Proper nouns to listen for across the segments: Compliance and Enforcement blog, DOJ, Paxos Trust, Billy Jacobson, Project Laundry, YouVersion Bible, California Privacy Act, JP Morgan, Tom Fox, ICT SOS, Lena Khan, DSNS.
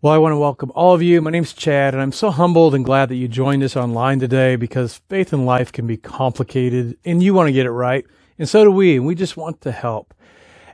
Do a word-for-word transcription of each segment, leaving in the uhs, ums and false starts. Well, I want to welcome all of you. My name's Chad, and I'm so humbled and glad that you joined us online today because faith and life can be complicated, and you want to get it right, and so do we, and we just want to help.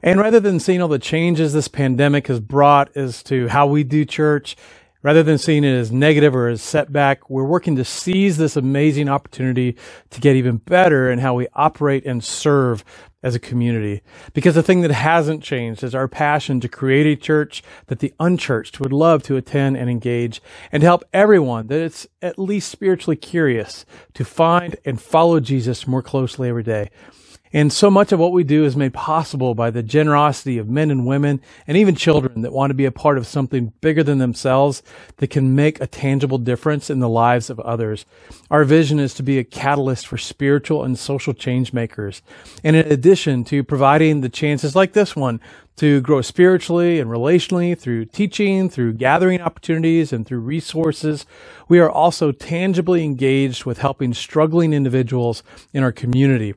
And rather than seeing all the changes this pandemic has brought as to how we do church, rather than seeing it as negative or as setback, we're working to seize this amazing opportunity to get even better in how we operate and serve as a community. Because the thing that hasn't changed is our passion to create a church that the unchurched would love to attend and engage, and to help everyone that is at least spiritually curious to find and follow Jesus more closely every day. And so much of what we do is made possible by the generosity of men and women and even children that want to be a part of something bigger than themselves that can make a tangible difference in the lives of others. Our vision is to be a catalyst for spiritual and social change makers. And in addition to providing the chances like this one to grow spiritually and relationally through teaching, through gathering opportunities, and through resources, we are also tangibly engaged with helping struggling individuals in our community.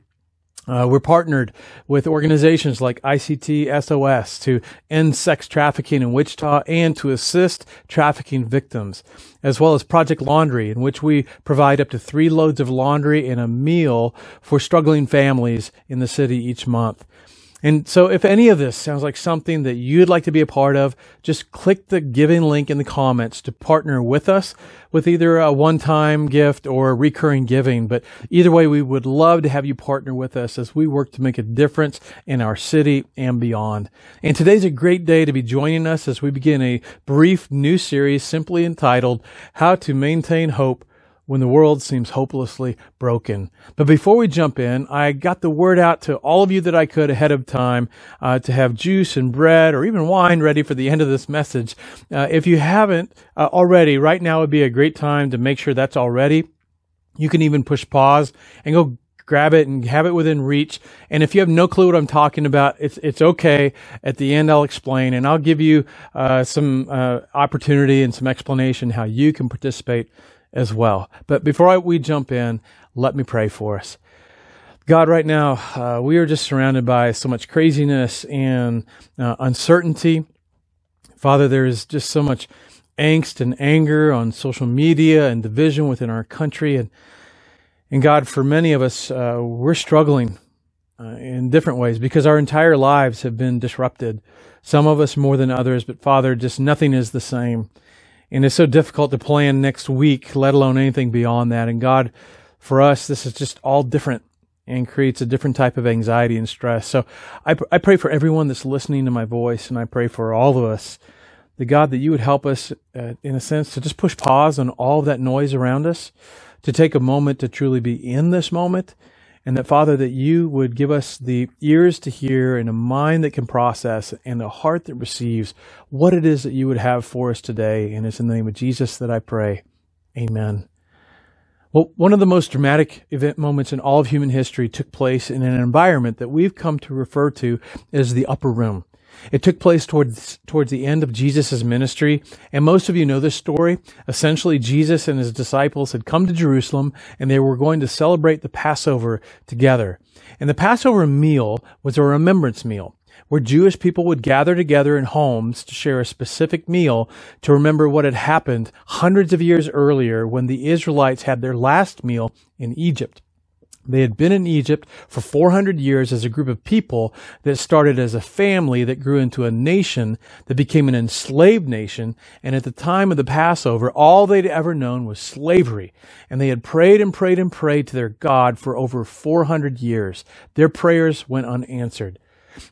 Uh, we're partnered with organizations like I C T S O S to end sex trafficking in Wichita and to assist trafficking victims, as well as Project Laundry, in which we provide up to three loads of laundry and a meal for struggling families in the city each month. And so if any of this sounds like something that you'd like to be a part of, just click the giving link in the comments to partner with us with either a one-time gift or recurring giving. But either way, we would love to have you partner with us as we work to make a difference in our city and beyond. And today's a great day to be joining us as we begin a brief new series simply entitled, How to Maintain Hope When the World Seems Hopelessly Broken. But before we jump in, I got the word out to all of you that I could ahead of time uh, to have juice and bread or even wine ready for the end of this message. Uh, if you haven't uh, already, right now would be a great time to make sure that's all ready. You can even push pause and go grab it and have it within reach. And if you have no clue what I'm talking about, it's it's okay. At the end, I'll explain, and I'll give you uh, some uh, opportunity and some explanation how you can participate as well. But before I, we jump in, let me pray for us. God, right now, uh, we are just surrounded by so much craziness and uh, uncertainty. Father, there is just so much angst and anger on social media and division within our country. And, and God, for many of us, uh, we're struggling uh, in different ways because our entire lives have been disrupted. Some of us more than others, but Father, just nothing is the same. And it's so difficult to plan next week, let alone anything beyond that. And God, for us, this is just all different and creates a different type of anxiety and stress. So I, pr- I pray for everyone that's listening to my voice, and I pray for all of us, that God, that you would help us, uh, in a sense, to just push pause on all of that noise around us, to take a moment to truly be in this moment, and that, Father, that you would give us the ears to hear and a mind that can process and a heart that receives what it is that you would have for us today. And it's in the name of Jesus that I pray. Amen. Well, one of the most dramatic event moments in all of human history took place in an environment that we've come to refer to as the upper room. It took place towards towards the end of Jesus' ministry, and most of you know this story. Essentially, Jesus and his disciples had come to Jerusalem, and they were going to celebrate the Passover together. And the Passover meal was a remembrance meal, where Jewish people would gather together in homes to share a specific meal to remember what had happened hundreds of years earlier when the Israelites had their last meal in Egypt. They had been in Egypt for four hundred years as a group of people that started as a family that grew into a nation that became an enslaved nation. And at the time of the Passover, all they'd ever known was slavery. And they had prayed and prayed and prayed to their God for over four hundred years. Their prayers went unanswered.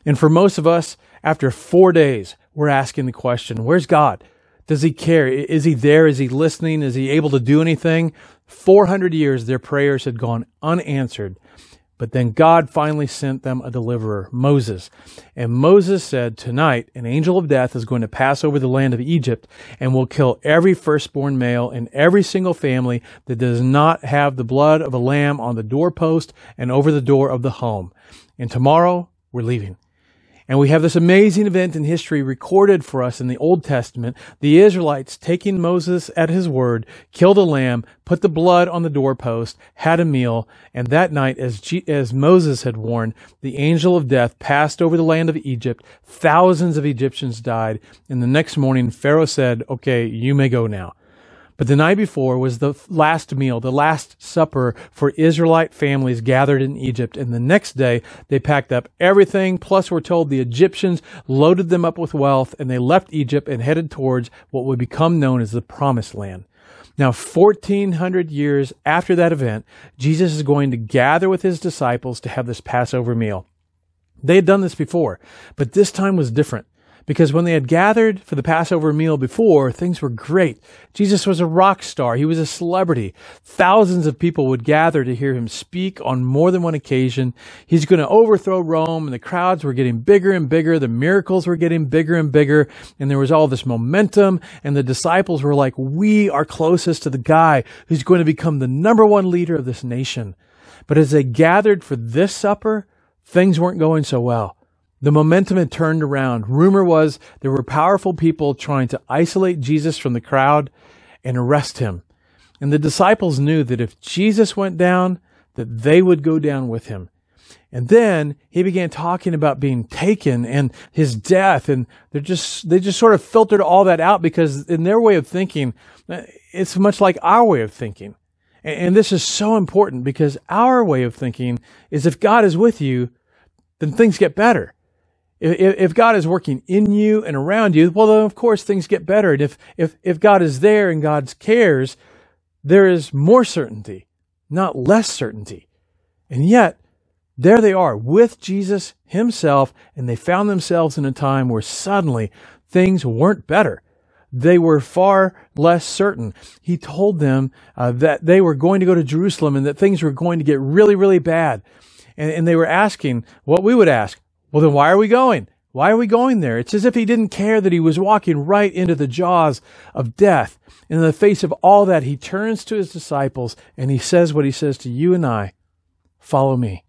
And for most of us, after four days, we're asking the question, where's God? Does he care? Is he there? Is he listening? Is he able to do anything? four hundred years, their prayers had gone unanswered. But then God finally sent them a deliverer, Moses. And Moses said, tonight, an angel of death is going to pass over the land of Egypt and will kill every firstborn male in every single family that does not have the blood of a lamb on the doorpost and over the door of the home. And tomorrow, we're leaving. And we have this amazing event in history recorded for us in the Old Testament, the Israelites taking Moses at his word, killed a lamb, put the blood on the doorpost, had a meal, and that night, as, G- as Moses had warned, the angel of death passed over the land of Egypt. Thousands of Egyptians died, and the next morning Pharaoh said, "Okay, you may go now." But the night before was the last meal, the last supper for Israelite families gathered in Egypt. And the next day, they packed up everything. Plus, we're told the Egyptians loaded them up with wealth, and they left Egypt and headed towards what would become known as the Promised Land. Now, fourteen hundred years after that event, Jesus is going to gather with his disciples to have this Passover meal. They had done this before, but this time was different. Because when they had gathered for the Passover meal before, things were great. Jesus was a rock star. He was a celebrity. Thousands of people would gather to hear him speak on more than one occasion. He's going to overthrow Rome, and the crowds were getting bigger and bigger. The miracles were getting bigger and bigger, and there was all this momentum, and the disciples were like, we are closest to the guy who's going to become the number one leader of this nation. But as they gathered for this supper, things weren't going so well. The momentum had turned around. Rumor was there were powerful people trying to isolate Jesus from the crowd and arrest him. And the disciples knew that if Jesus went down, that they would go down with him. And then he began talking about being taken and his death. And they're just, they just sort of filtered all that out because in their way of thinking, it's much like our way of thinking. And this is so important because our way of thinking is if God is with you, then things get better. If God is working in you and around you, well, then of course things get better. And if, if, if God is there and God cares, there is more certainty, not less certainty. And yet, there they are with Jesus himself, and they found themselves in a time where suddenly things weren't better. They were far less certain. He told them uh, that they were going to go to Jerusalem and that things were going to get really, really bad. And, and they were asking what we would ask. Well, then why are we going? Why are we going there? It's as if he didn't care that he was walking right into the jaws of death. And in the face of all that, he turns to his disciples and he says what he says to you and I, follow me.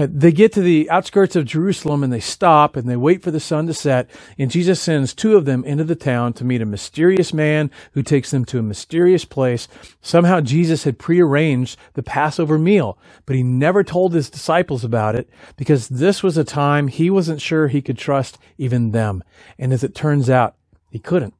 They get to the outskirts of Jerusalem and they stop and they wait for the sun to set. And Jesus sends two of them into the town to meet a mysterious man who takes them to a mysterious place. Somehow Jesus had prearranged the Passover meal, but he never told his disciples about it because this was a time he wasn't sure he could trust even them. And as it turns out, he couldn't.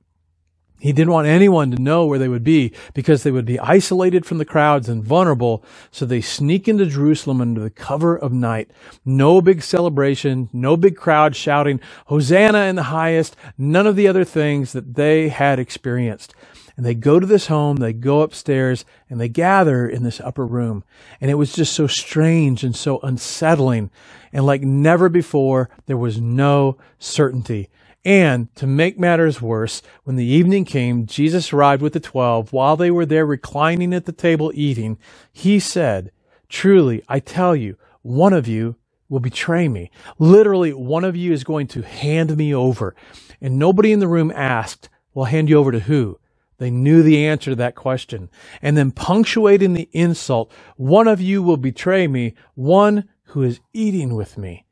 He didn't want anyone to know where they would be because they would be isolated from the crowds and vulnerable. So they sneak into Jerusalem under the cover of night. No big celebration, no big crowd shouting, Hosanna in the highest, none of the other things that they had experienced. And they go to this home, they go upstairs, and they gather in this upper room. And it was just so strange and so unsettling. And like never before, there was no certainty. And to make matters worse, when the evening came, Jesus arrived with the twelve. While they were there reclining at the table eating, he said, "Truly, I tell you, one of you will betray me." Literally, one of you is going to hand me over. And nobody in the room asked, "Well, hand you over to who?" They knew the answer to that question. And then punctuating the insult, "One of you will betray me, one who is eating with me."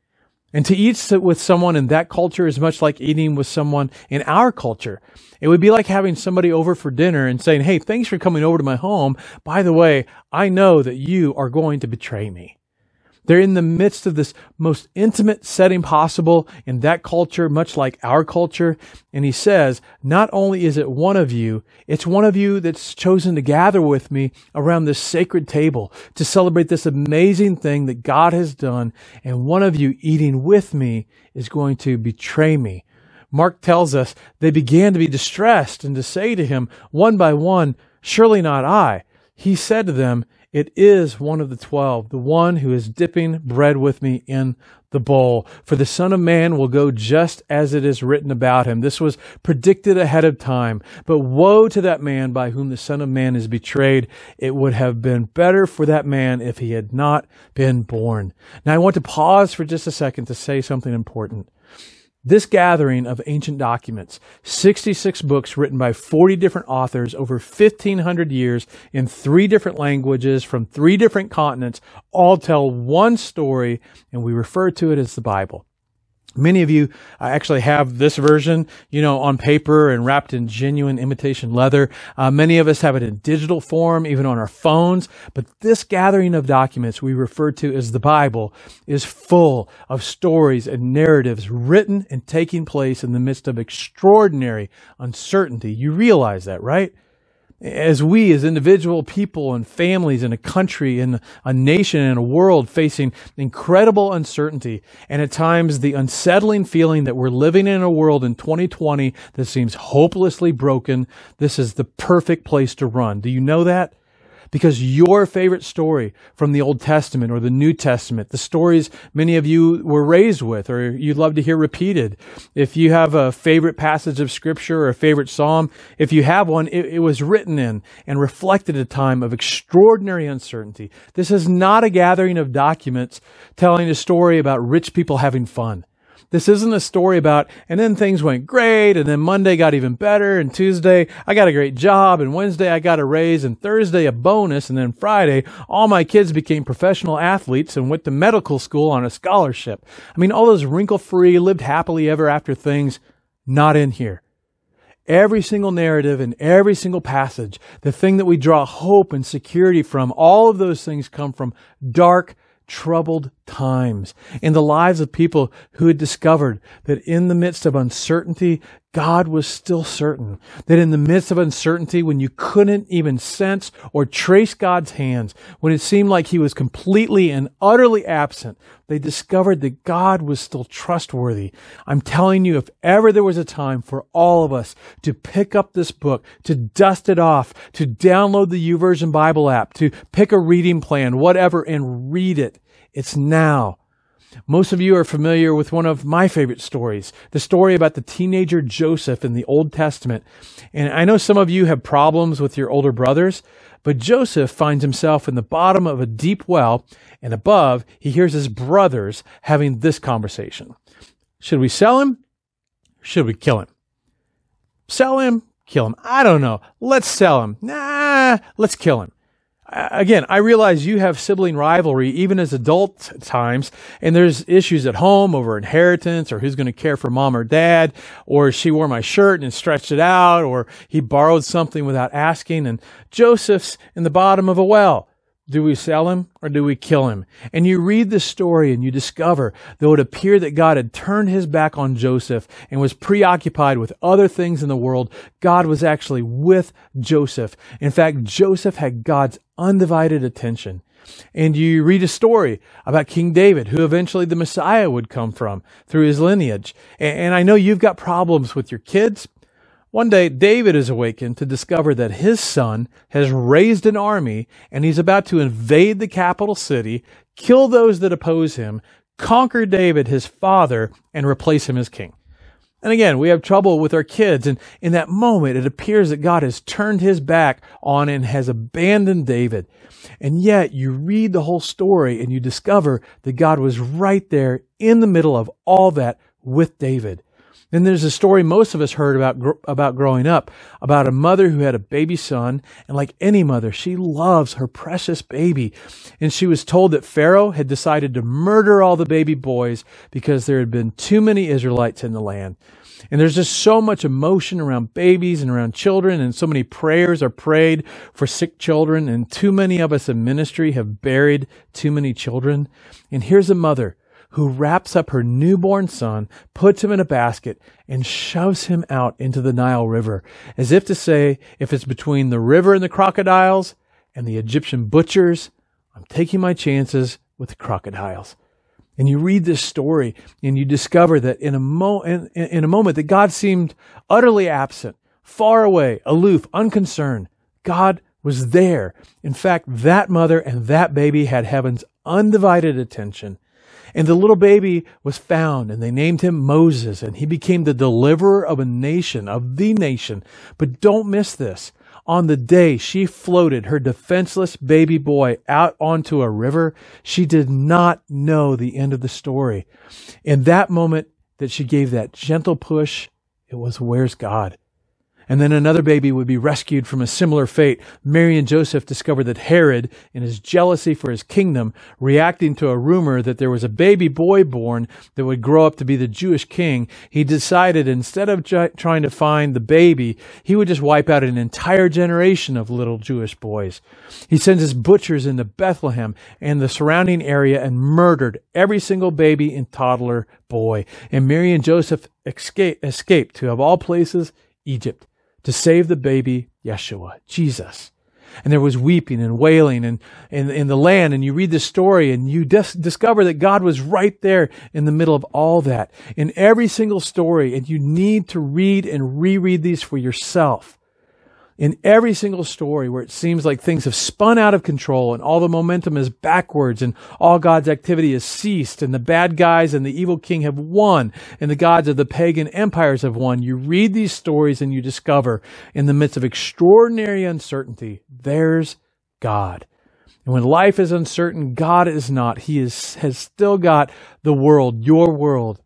And to eat with someone in that culture is much like eating with someone in our culture. It would be like having somebody over for dinner and saying, "Hey, thanks for coming over to my home. By the way, I know that you are going to betray me." They're in the midst of this most intimate setting possible in that culture, much like our culture. And he says, not only is it one of you, it's one of you that's chosen to gather with me around this sacred table to celebrate this amazing thing that God has done. And one of you eating with me is going to betray me. Mark tells us they began to be distressed and to say to him one by one, "Surely not I." He said to them, "It is one of the twelve, the one who is dipping bread with me in the bowl. For the Son of Man will go just as it is written about him." This was predicted ahead of time. But woe to that man by whom the Son of Man is betrayed. It would have been better for that man if he had not been born. Now I want to pause for just a second to say something important. This gathering of ancient documents, sixty-six books written by forty different authors over fifteen hundred years in three different languages from three different continents, all tell one story, and we refer to it as the Bible. Many of you actually have this version, you know, on paper and wrapped in genuine imitation leather. Uh, many of us have it in digital form, even on our phones. But this gathering of documents we refer to as the Bible is full of stories and narratives written and taking place in the midst of extraordinary uncertainty. You realize that, right? As we, as individual people and families in a country, in a nation, in a world facing incredible uncertainty, and at times the unsettling feeling that we're living in a world in twenty twenty that seems hopelessly broken, this is the perfect place to run. Do you know that? Because your favorite story from the Old Testament or the New Testament, the stories many of you were raised with or you'd love to hear repeated. If you have a favorite passage of Scripture or a favorite psalm, if you have one, it, it was written in and reflected a time of extraordinary uncertainty. This is not a gathering of documents telling a story about rich people having fun. This isn't a story about, and then things went great, and then Monday got even better, and Tuesday I got a great job, and Wednesday I got a raise, and Thursday a bonus, and then Friday all my kids became professional athletes and went to medical school on a scholarship. I mean, all those wrinkle-free, lived happily ever after things, not in here. Every single narrative and every single passage, the thing that we draw hope and security from, all of those things come from dark, troubled times in the lives of people who had discovered that in the midst of uncertainty, God was still certain. That in the midst of uncertainty, when you couldn't even sense or trace God's hands, when it seemed like He was completely and utterly absent, they discovered that God was still trustworthy. I'm telling you, if ever there was a time for all of us to pick up this book, to dust it off, to download the YouVersion Bible app, to pick a reading plan, whatever, and read it, it's now. Most of you are familiar with one of my favorite stories, the story about the teenager Joseph in the Old Testament. And I know some of you have problems with your older brothers, but Joseph finds himself in the bottom of a deep well, and above, he hears his brothers having this conversation. Should we sell him? Should we kill him? Sell him? Kill him? I don't know. Let's sell him. Nah, let's kill him. Again, I realize you have sibling rivalry even as adult times, and there's issues at home over inheritance or who's going to care for mom or dad, or she wore my shirt and stretched it out, or he borrowed something without asking, and Joseph's in the bottom of a well. Do we sell him or do we kill him? And you read this story and you discover, though it appeared that God had turned His back on Joseph and was preoccupied with other things in the world, God was actually with Joseph. In fact, Joseph had God's undivided attention. And you read a story about King David, who eventually the Messiah would come from through his lineage. And I know you've got problems with your kids. One day, David is awakened to discover that his son has raised an army and he's about to invade the capital city, kill those that oppose him, conquer David, his father, and replace him as king. And again, we have trouble with our kids. And in that moment, it appears that God has turned His back on and has abandoned David. And yet you read the whole story and you discover that God was right there in the middle of all that with David. Then there's a story most of us heard about gr- about growing up, about a mother who had a baby son, and like any mother, she loves her precious baby. And she was told that Pharaoh had decided to murder all the baby boys because there had been too many Israelites in the land. And there's just so much emotion around babies and around children, and so many prayers are prayed for sick children, and too many of us in ministry have buried too many children. And here's a mother who wraps up her newborn son, puts him in a basket, and shoves him out into the Nile River, as if to say, if it's between the river and the crocodiles and the Egyptian butchers, I'm taking my chances with the crocodiles. And you read this story, and you discover that in a, mo- in, in a moment that God seemed utterly absent, far away, aloof, unconcerned. God was there. In fact, that mother and that baby had heaven's undivided attention. And the little baby was found, and they named him Moses, and he became the deliverer of a nation, of the nation. But don't miss this. On the day she floated her defenseless baby boy out onto a river, she did not know the end of the story. In that moment that she gave that gentle push, it was, where's God? And then another baby would be rescued from a similar fate. Mary and Joseph discovered that Herod, in his jealousy for his kingdom, reacting to a rumor that there was a baby boy born that would grow up to be the Jewish king, he decided instead of trying to find the baby, he would just wipe out an entire generation of little Jewish boys. He sends his butchers into Bethlehem and the surrounding area and murdered every single baby and toddler boy. And Mary and Joseph escape, escaped to, of all places, Egypt, to save the baby Yeshua, Jesus. And there was weeping and wailing in, in, in the land. And you read the story and you dis- discover that God was right there in the middle of all that, in every single story. And you need to read and reread these for yourself. In every single story where it seems like things have spun out of control and all the momentum is backwards and all God's activity has ceased and the bad guys and the evil king have won and the gods of the pagan empires have won, you read these stories and you discover in the midst of extraordinary uncertainty, there's God. And when life is uncertain, God is not. He is, has still got the world, your world,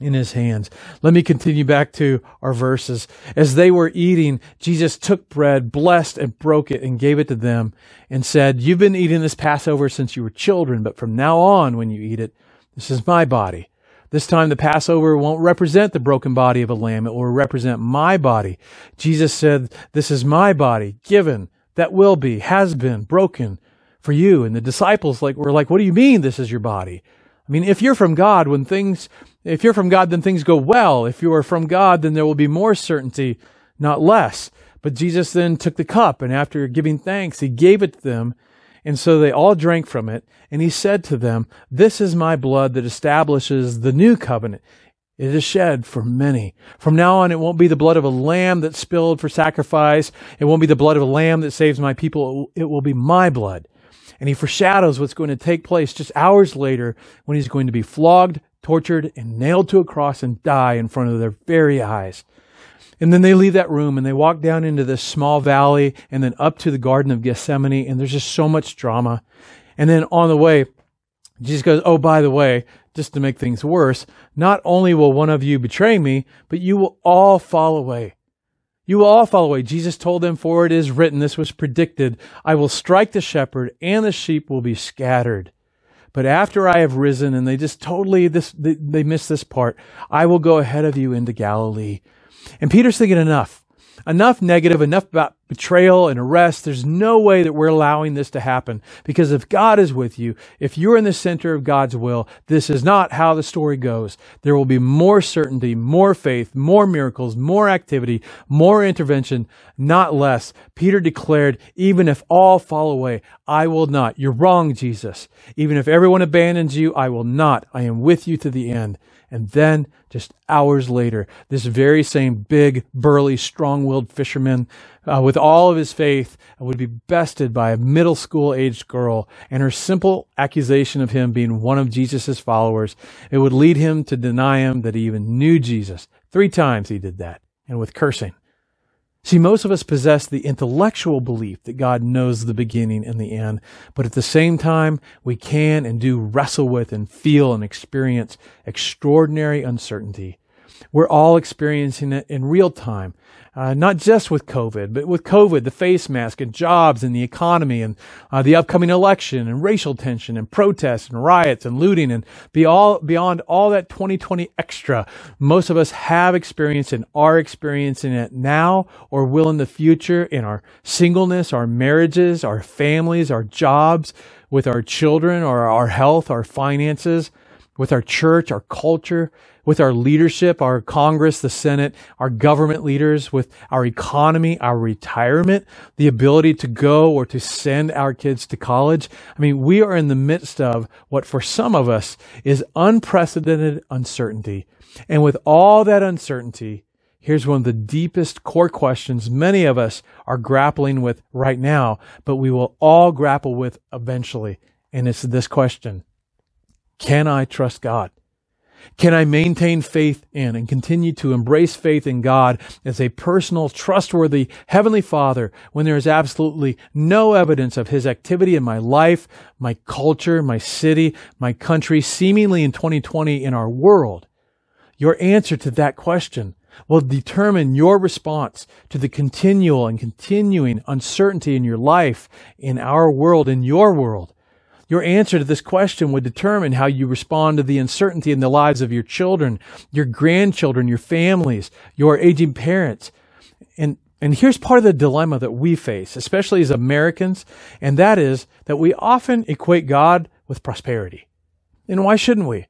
in his hands. Let me continue back to our verses. As they were eating, Jesus took bread, blessed and broke it and gave it to them and said, "You've been eating this Passover since you were children, but from now on when you eat it, this is my body." This time the Passover won't represent the broken body of a lamb. It will represent my body. Jesus said, "This is my body given that will be, has been broken for you." And the disciples like were like, "What do you mean this is your body?" I mean, if you're from God, when things, if you're from God, then things go well. If you are from God, then there will be more certainty, not less. But Jesus then took the cup, and after giving thanks, he gave it to them. And so they all drank from it. And he said to them, "This is my blood that establishes the new covenant. It is shed for many. From now on, it won't be the blood of a lamb that's spilled for sacrifice. It won't be the blood of a lamb that saves my people. It will be my blood." And he foreshadows what's going to take place just hours later when he's going to be flogged, tortured, and nailed to a cross and die in front of their very eyes. And then they leave that room and they walk down into this small valley and then up to the Garden of Gethsemane. And there's just so much drama. And then on the way, Jesus goes, "Oh, by the way, just to make things worse, not only will one of you betray me, but you will all fall away. You will all fall away." Jesus told them, "For it is written," this was predicted, "I will strike the shepherd and the sheep will be scattered. But after I have risen," and they just totally, this they, they miss this part, "I will go ahead of you into Galilee." And Peter's thinking enough, enough negative, enough about betrayal and arrest. There's no way that we're allowing this to happen, because if God is with you, if you're in the center of God's will, this is not how the story goes. There will be more certainty, more faith, more miracles, more activity, more intervention, not less. Peter declared, "Even if all fall away, I will not." You're wrong, Jesus. "Even if everyone abandons you, I will not. I am with you to the end." And then just hours later, this very same big, burly, strong-willed fisherman Uh, with all of his faith, would be bested by a middle school-aged girl, and her simple accusation of him being one of Jesus' followers, it would lead him to deny him that he even knew Jesus. Three times he did that, and with cursing. See, most of us possess the intellectual belief that God knows the beginning and the end, but at the same time, we can and do wrestle with and feel and experience extraordinary uncertainty. We're all experiencing it in real time, uh, not just with COVID, but with COVID, the face mask, and jobs, and the economy, and uh, the upcoming election, and racial tension, and protests, and riots, and looting, and be all, beyond all that twenty twenty extra. Most of us have experienced and are experiencing it now or will in the future in our singleness, our marriages, our families, our jobs, with our children, or our health, our finances, with our church, our culture, with our leadership, our Congress, the Senate, our government leaders, with our economy, our retirement, the ability to go or to send our kids to college. I mean, we are in the midst of what for some of us is unprecedented uncertainty. And with all that uncertainty, here's one of the deepest core questions many of us are grappling with right now, but we will all grapple with eventually. And it's this question: can I trust God? Can I maintain faith in and continue to embrace faith in God as a personal, trustworthy Heavenly Father when there is absolutely no evidence of His activity in my life, my culture, my city, my country, seemingly in twenty twenty in our world? Your answer to that question will determine your response to the continual and continuing uncertainty in your life, in our world, in your world. Your answer to this question would determine how you respond to the uncertainty in the lives of your children, your grandchildren, your families, your aging parents. And And here's part of the dilemma that we face, especially as Americans, and that is that we often equate God with prosperity. And why shouldn't we?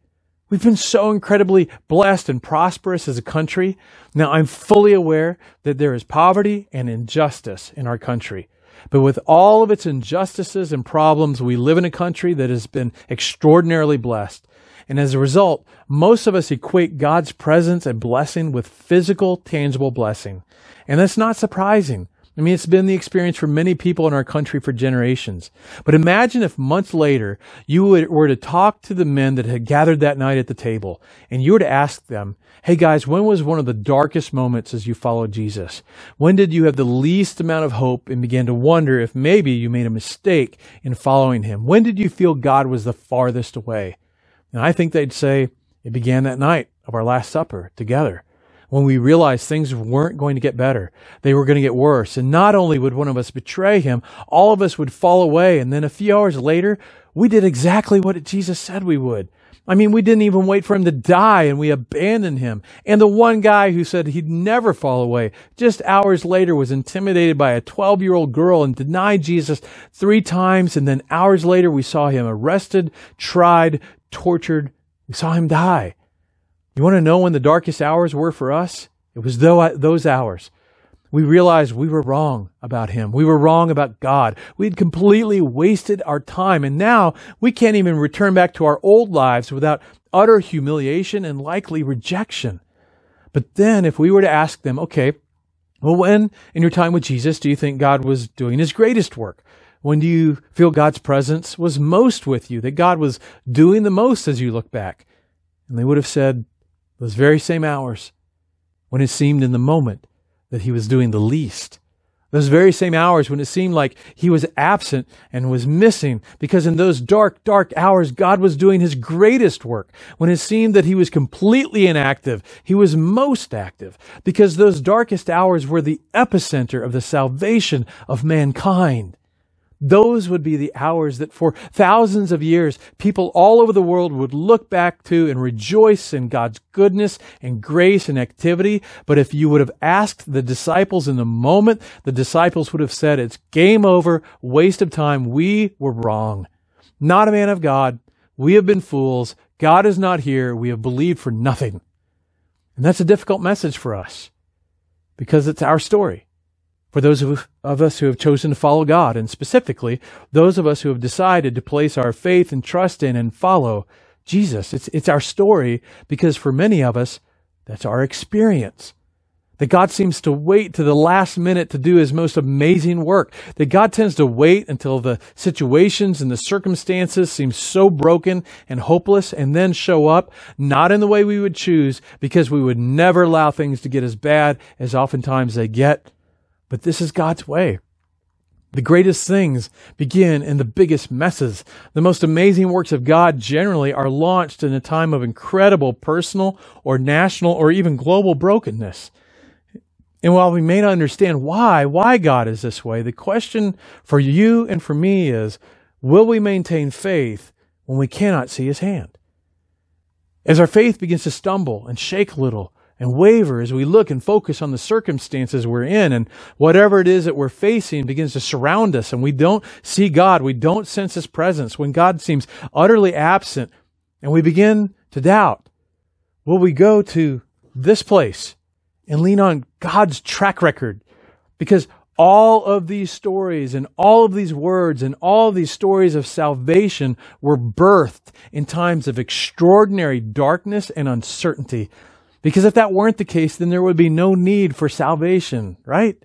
We've been so incredibly blessed and prosperous as a country. Now, I'm fully aware that there is poverty and injustice in our country. But with all of its injustices and problems, we live in a country that has been extraordinarily blessed. And as a result, most of us equate God's presence and blessing with physical, tangible blessing. And that's not surprising. I mean, it's been the experience for many people in our country for generations. But imagine if months later, you were to talk to the men that had gathered that night at the table, and you were to ask them, hey guys, when was one of the darkest moments as you followed Jesus? When did you have the least amount of hope and began to wonder if maybe you made a mistake in following him? When did you feel God was the farthest away? And I think they'd say it began that night of our Last Supper together, when we realized things weren't going to get better. They were going to get worse. And not only would one of us betray him, all of us would fall away. And then a few hours later, we did exactly what Jesus said we would. I mean, we didn't even wait for him to die, and we abandoned him. And the one guy who said he'd never fall away just hours later was intimidated by a twelve-year-old girl and denied Jesus three times. And then hours later, we saw him arrested, tried, tortured. We saw him die. You want to know when the darkest hours were for us? It was those hours. We realized we were wrong about him. We were wrong about God. We had completely wasted our time. And now we can't even return back to our old lives without utter humiliation and likely rejection. But then if we were to ask them, okay, well, when in your time with Jesus do you think God was doing his greatest work? When do you feel God's presence was most with you, that God was doing the most as you look back? And they would have said, those very same hours when it seemed in the moment that he was doing the least. Those very same hours when it seemed like he was absent and was missing, because in those dark, dark hours, God was doing his greatest work. When it seemed that he was completely inactive, he was most active, because those darkest hours were the epicenter of the salvation of mankind. Those would be the hours that for thousands of years, people all over the world would look back to and rejoice in God's goodness and grace and activity. But if you would have asked the disciples in the moment, the disciples would have said, it's game over, waste of time. We were wrong. Not a man of God. We have been fools. God is not here. We have believed for nothing. And that's a difficult message for us, because it's our story. For those of, of us who have chosen to follow God, and specifically those of us who have decided to place our faith and trust in and follow Jesus. It's, it's our story, because for many of us, that's our experience. That God seems to wait to the last minute to do his most amazing work. That God tends to wait until the situations and the circumstances seem so broken and hopeless, and then show up, not in the way we would choose, because we would never allow things to get as bad as oftentimes they get. But this is God's way. The greatest things begin in the biggest messes. The most amazing works of God generally are launched in a time of incredible personal or national or even global brokenness. And while we may not understand why, why God is this way, the question for you and for me is, will we maintain faith when we cannot see his hand? As our faith begins to stumble and shake a little, and waver as we look and focus on the circumstances we're in, and whatever it is that we're facing begins to surround us, and we don't see God, we don't sense his presence, when God seems utterly absent, and we begin to doubt, will we go to this place and lean on God's track record? Because all of these stories and all of these words and all of these stories of salvation were birthed in times of extraordinary darkness and uncertainty. Because if that weren't the case, then there would be no need for salvation, right?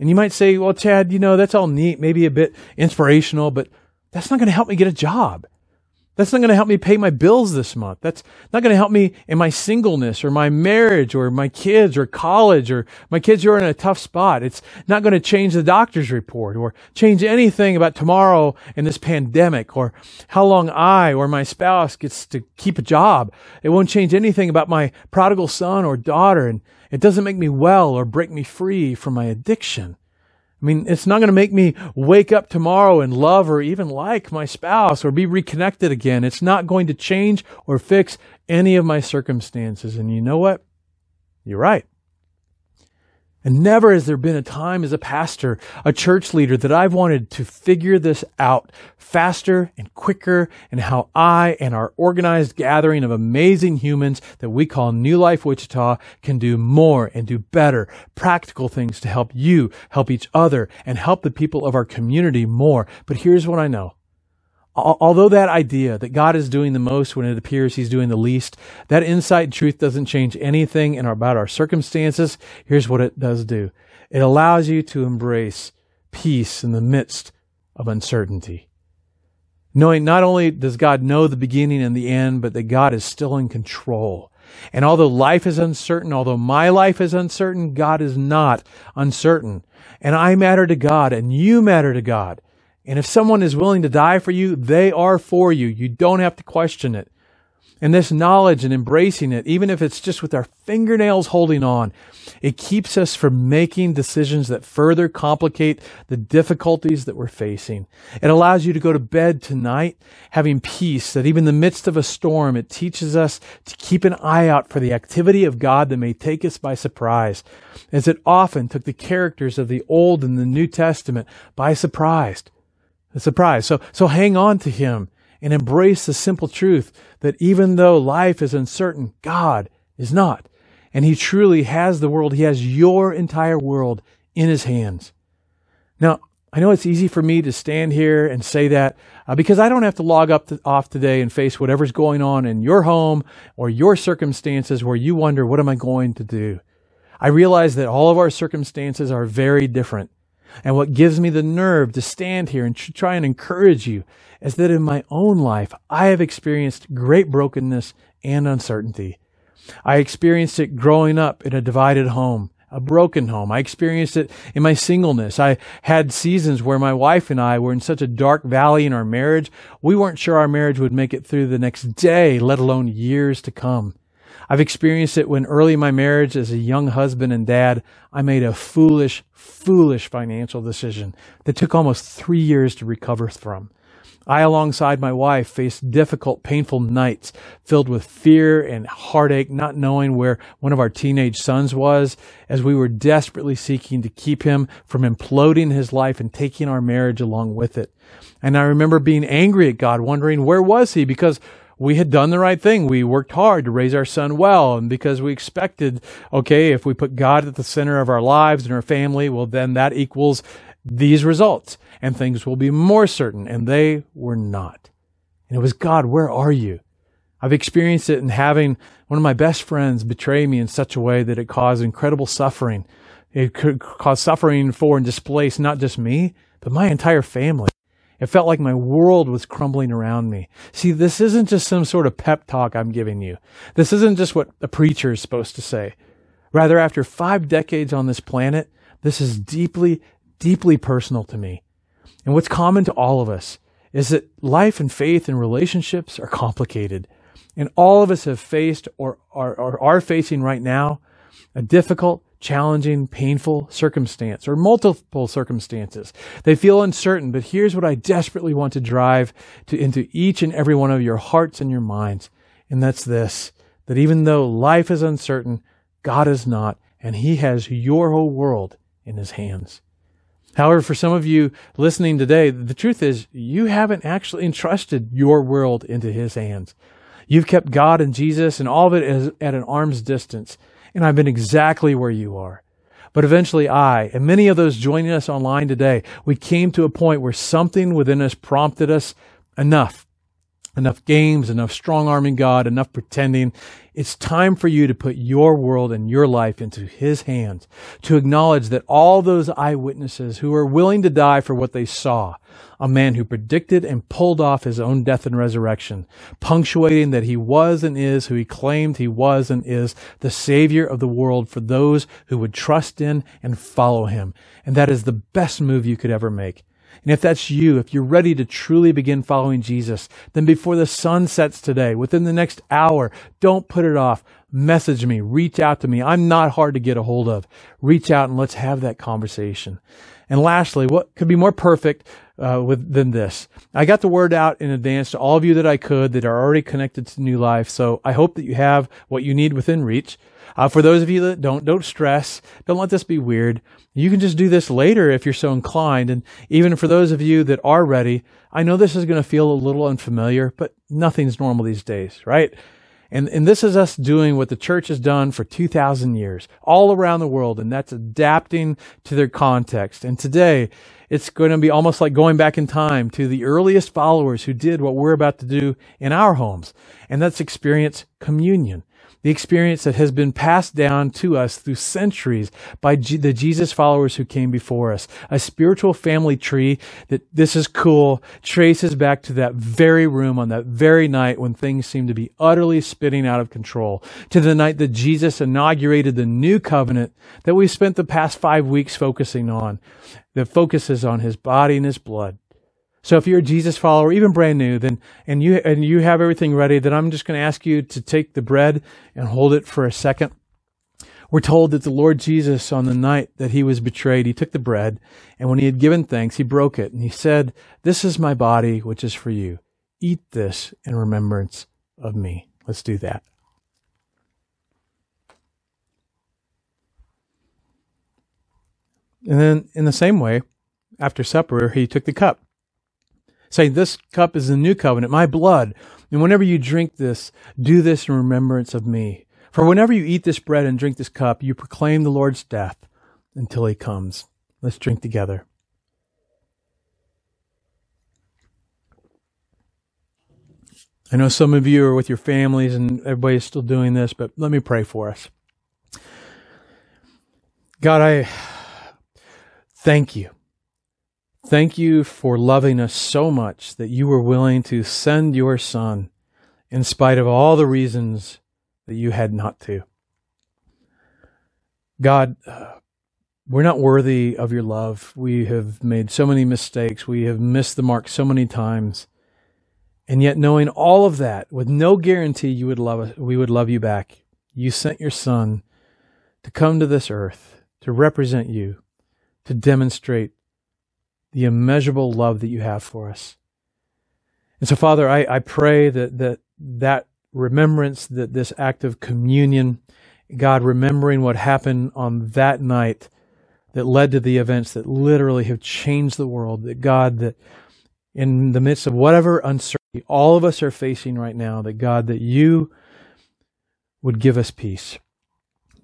And you might say, well, Chad, you know, that's all neat, maybe a bit inspirational, but that's not going to help me get a job. That's not going to help me pay my bills this month. That's not going to help me in my singleness or my marriage or my kids or college or my kids who are in a tough spot. It's not going to change the doctor's report or change anything about tomorrow and this pandemic or how long I or my spouse gets to keep a job. It won't change anything about my prodigal son or daughter, and it doesn't make me well or break me free from my addiction. I mean, it's not going to make me wake up tomorrow and love or even like my spouse or be reconnected again. It's not going to change or fix any of my circumstances. And you know what? You're right. And never has there been a time as a pastor, a church leader, that I've wanted to figure this out faster and quicker, and how I and our organized gathering of amazing humans that we call New Life Wichita can do more and do better practical things to help you, help each other, and help the people of our community more. But here's what I know. Although that idea that God is doing the most when it appears he's doing the least, that insight and truth doesn't change anything in our, about our circumstances. Here's what it does do. It allows you to embrace peace in the midst of uncertainty. Knowing not only does God know the beginning and the end, but that God is still in control. And although life is uncertain, although my life is uncertain, God is not uncertain. And I matter to God, and you matter to God. And if someone is willing to die for you, they are for you. You don't have to question it. And this knowledge and embracing it, even if it's just with our fingernails holding on, it keeps us from making decisions that further complicate the difficulties that we're facing. It allows you to go to bed tonight having peace that even in the midst of a storm, it teaches us to keep an eye out for the activity of God that may take us by surprise, as it often took the characters of the Old and the New Testament by surprise. A surprise. So, so hang on to him and embrace the simple truth that even though life is uncertain, God is not. And he truly has the world. He has your entire world in his hands. Now, I know it's easy for me to stand here and say that uh, because I don't have to log up to, off today and face whatever's going on in your home or your circumstances where you wonder, what am I going to do? I realize that all of our circumstances are very different. And what gives me the nerve to stand here and try and encourage you is that in my own life, I have experienced great brokenness and uncertainty. I experienced it growing up in a divided home, a broken home. I experienced it in my singleness. I had seasons where my wife and I were in such a dark valley in our marriage, we weren't sure our marriage would make it through the next day, let alone years to come. I've experienced it when early in my marriage as a young husband and dad, I made a foolish, foolish financial decision that took almost three years to recover from. I, alongside my wife, faced difficult, painful nights filled with fear and heartache, not knowing where one of our teenage sons was, as we were desperately seeking to keep him from imploding his life and taking our marriage along with it. And I remember being angry at God, wondering, where was he? Because we had done the right thing. We worked hard to raise our son well, and because we expected, okay, if we put God at the center of our lives and our family, well, then that equals these results, and things will be more certain, and they were not. And it was, God, where are you? I've experienced it in having one of my best friends betray me in such a way that it caused incredible suffering. It could cause suffering for and displace not just me, but my entire family. It felt like my world was crumbling around me. See, this isn't just some sort of pep talk I'm giving you. This isn't just what a preacher is supposed to say. Rather, after five decades on this planet, this is deeply, deeply personal to me. And what's common to all of us is that life and faith and relationships are complicated. And all of us have faced or are, or are facing right now a difficult, challenging, painful circumstance or multiple circumstances. They feel uncertain, but here's what I desperately want to drive to into each and every one of your hearts and your minds. And that's this, that even though life is uncertain, God is not, and he has your whole world in his hands. However, for some of you listening today, the truth is you haven't actually entrusted your world into his hands. You've kept God and Jesus and all of it is at an arm's distance. And I've been exactly where you are. But eventually I, and many of those joining us online today, we came to a point where something within us prompted us enough. enough games, enough strong-arming God, enough pretending. It's time for you to put your world and your life into His hands, to acknowledge that all those eyewitnesses who are willing to die for what they saw, a man who predicted and pulled off his own death and resurrection, punctuating that He was and is who He claimed He was and is, the Savior of the world for those who would trust in and follow Him. And that is the best move you could ever make. And if that's you, if you're ready to truly begin following Jesus, then before the sun sets today, within the next hour, don't put it off. Message me. Reach out to me. I'm not hard to get a hold of. Reach out and let's have that conversation. And lastly, what could be more perfect uh, with, than this? I got the word out in advance to all of you that I could that are already connected to New Life, so I hope that you have what you need within reach. Uh, for those of you that don't, don't stress. Don't let this be weird. You can just do this later if you're so inclined. And even for those of you that are ready, I know this is going to feel a little unfamiliar, but nothing's normal these days, right? And, and this is us doing what the church has done for two thousand years all around the world, and that's adapting to their context. And today, it's going to be almost like going back in time to the earliest followers who did what we're about to do in our homes, and that's experience communion. The experience that has been passed down to us through centuries by G- the Jesus followers who came before us. A spiritual family tree that, this is cool, traces back to that very room on that very night when things seemed to be utterly spinning out of control, to the night that Jesus inaugurated the new covenant that we spent the past five weeks focusing on, that focuses on His body and His blood. So if you're a Jesus follower, even brand new, then and you and you have everything ready, then I'm just going to ask you to take the bread and hold it for a second. We're told that the Lord Jesus, on the night that He was betrayed, He took the bread, and when He had given thanks, He broke it, and He said, "This is my body, which is for you. Eat this in remembrance of me." Let's do that. And then in the same way, after supper, He took the cup, saying, "This cup is the new covenant, my blood. And whenever you drink this, do this in remembrance of me. For whenever you eat this bread and drink this cup, you proclaim the Lord's death until He comes." Let's drink together. I know some of you are with your families and everybody's still doing this, but let me pray for us. God, I thank you. Thank you for loving us so much that you were willing to send your Son in spite of all the reasons that you had not to. God, we're not worthy of your love. We have made so many mistakes. We have missed the mark so many times. And yet, knowing all of that, with no guarantee you would love us, we would love you back, you sent your Son to come to this earth, to represent you, to demonstrate the immeasurable love that you have for us. And so, Father, I, I pray that, that that remembrance, that this act of communion, God, remembering what happened on that night that led to the events that literally have changed the world, that God, that in the midst of whatever uncertainty all of us are facing right now, that God, that you would give us peace,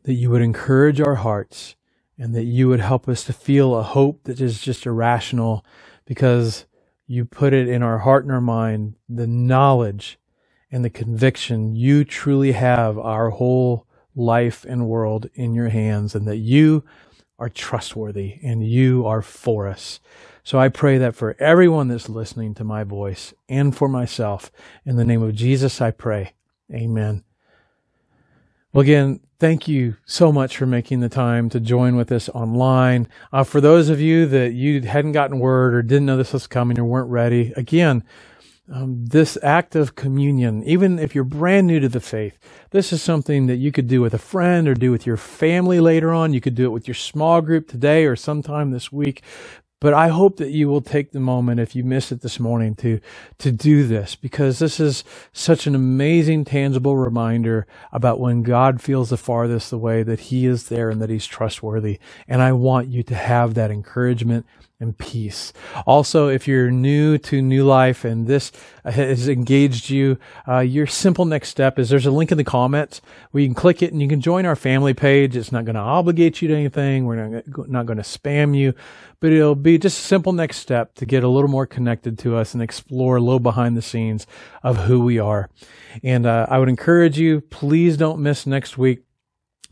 that you would encourage our hearts, and that you would help us to feel a hope that is just irrational because you put it in our heart and our mind, the knowledge and the conviction you truly have our whole life and world in your hands, and that you are trustworthy and you are for us. So I pray that for everyone that's listening to my voice and for myself, in the name of Jesus I pray, amen. Well, again, thank you so much for making the time to join with us online. Uh, for those of you that you hadn't gotten word or didn't know this was coming or weren't ready, again, um, this act of communion, even if you're brand new to the faith, this is something that you could do with a friend or do with your family later on. You could do it with your small group today or sometime this week. But I hope that you will take the moment, if you missed it this morning, to to do this, because this is such an amazing, tangible reminder about when God feels the farthest away, that He is there and that He's trustworthy. And I want you to have that encouragement and peace. Also, if you're new to New Life and this has engaged you, uh, your simple next step is there's a link in the comments where you can click it and you can join our family page. It's not going to obligate you to anything. We're not, not going to spam you, but it'll be just a simple next step to get a little more connected to us and explore a little behind the scenes of who we are. And uh, I would encourage you, please don't miss next week,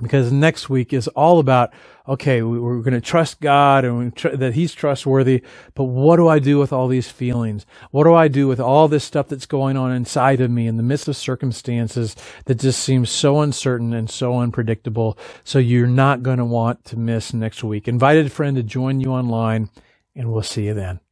because next week is all about, okay, we're going to trust God and tr- that he's trustworthy, but what do I do with all these feelings? What do I do with all this stuff that's going on inside of me in the midst of circumstances that just seems so uncertain and so unpredictable? So you're not going to want to miss next week. Invite a friend to join you online, and we'll see you then.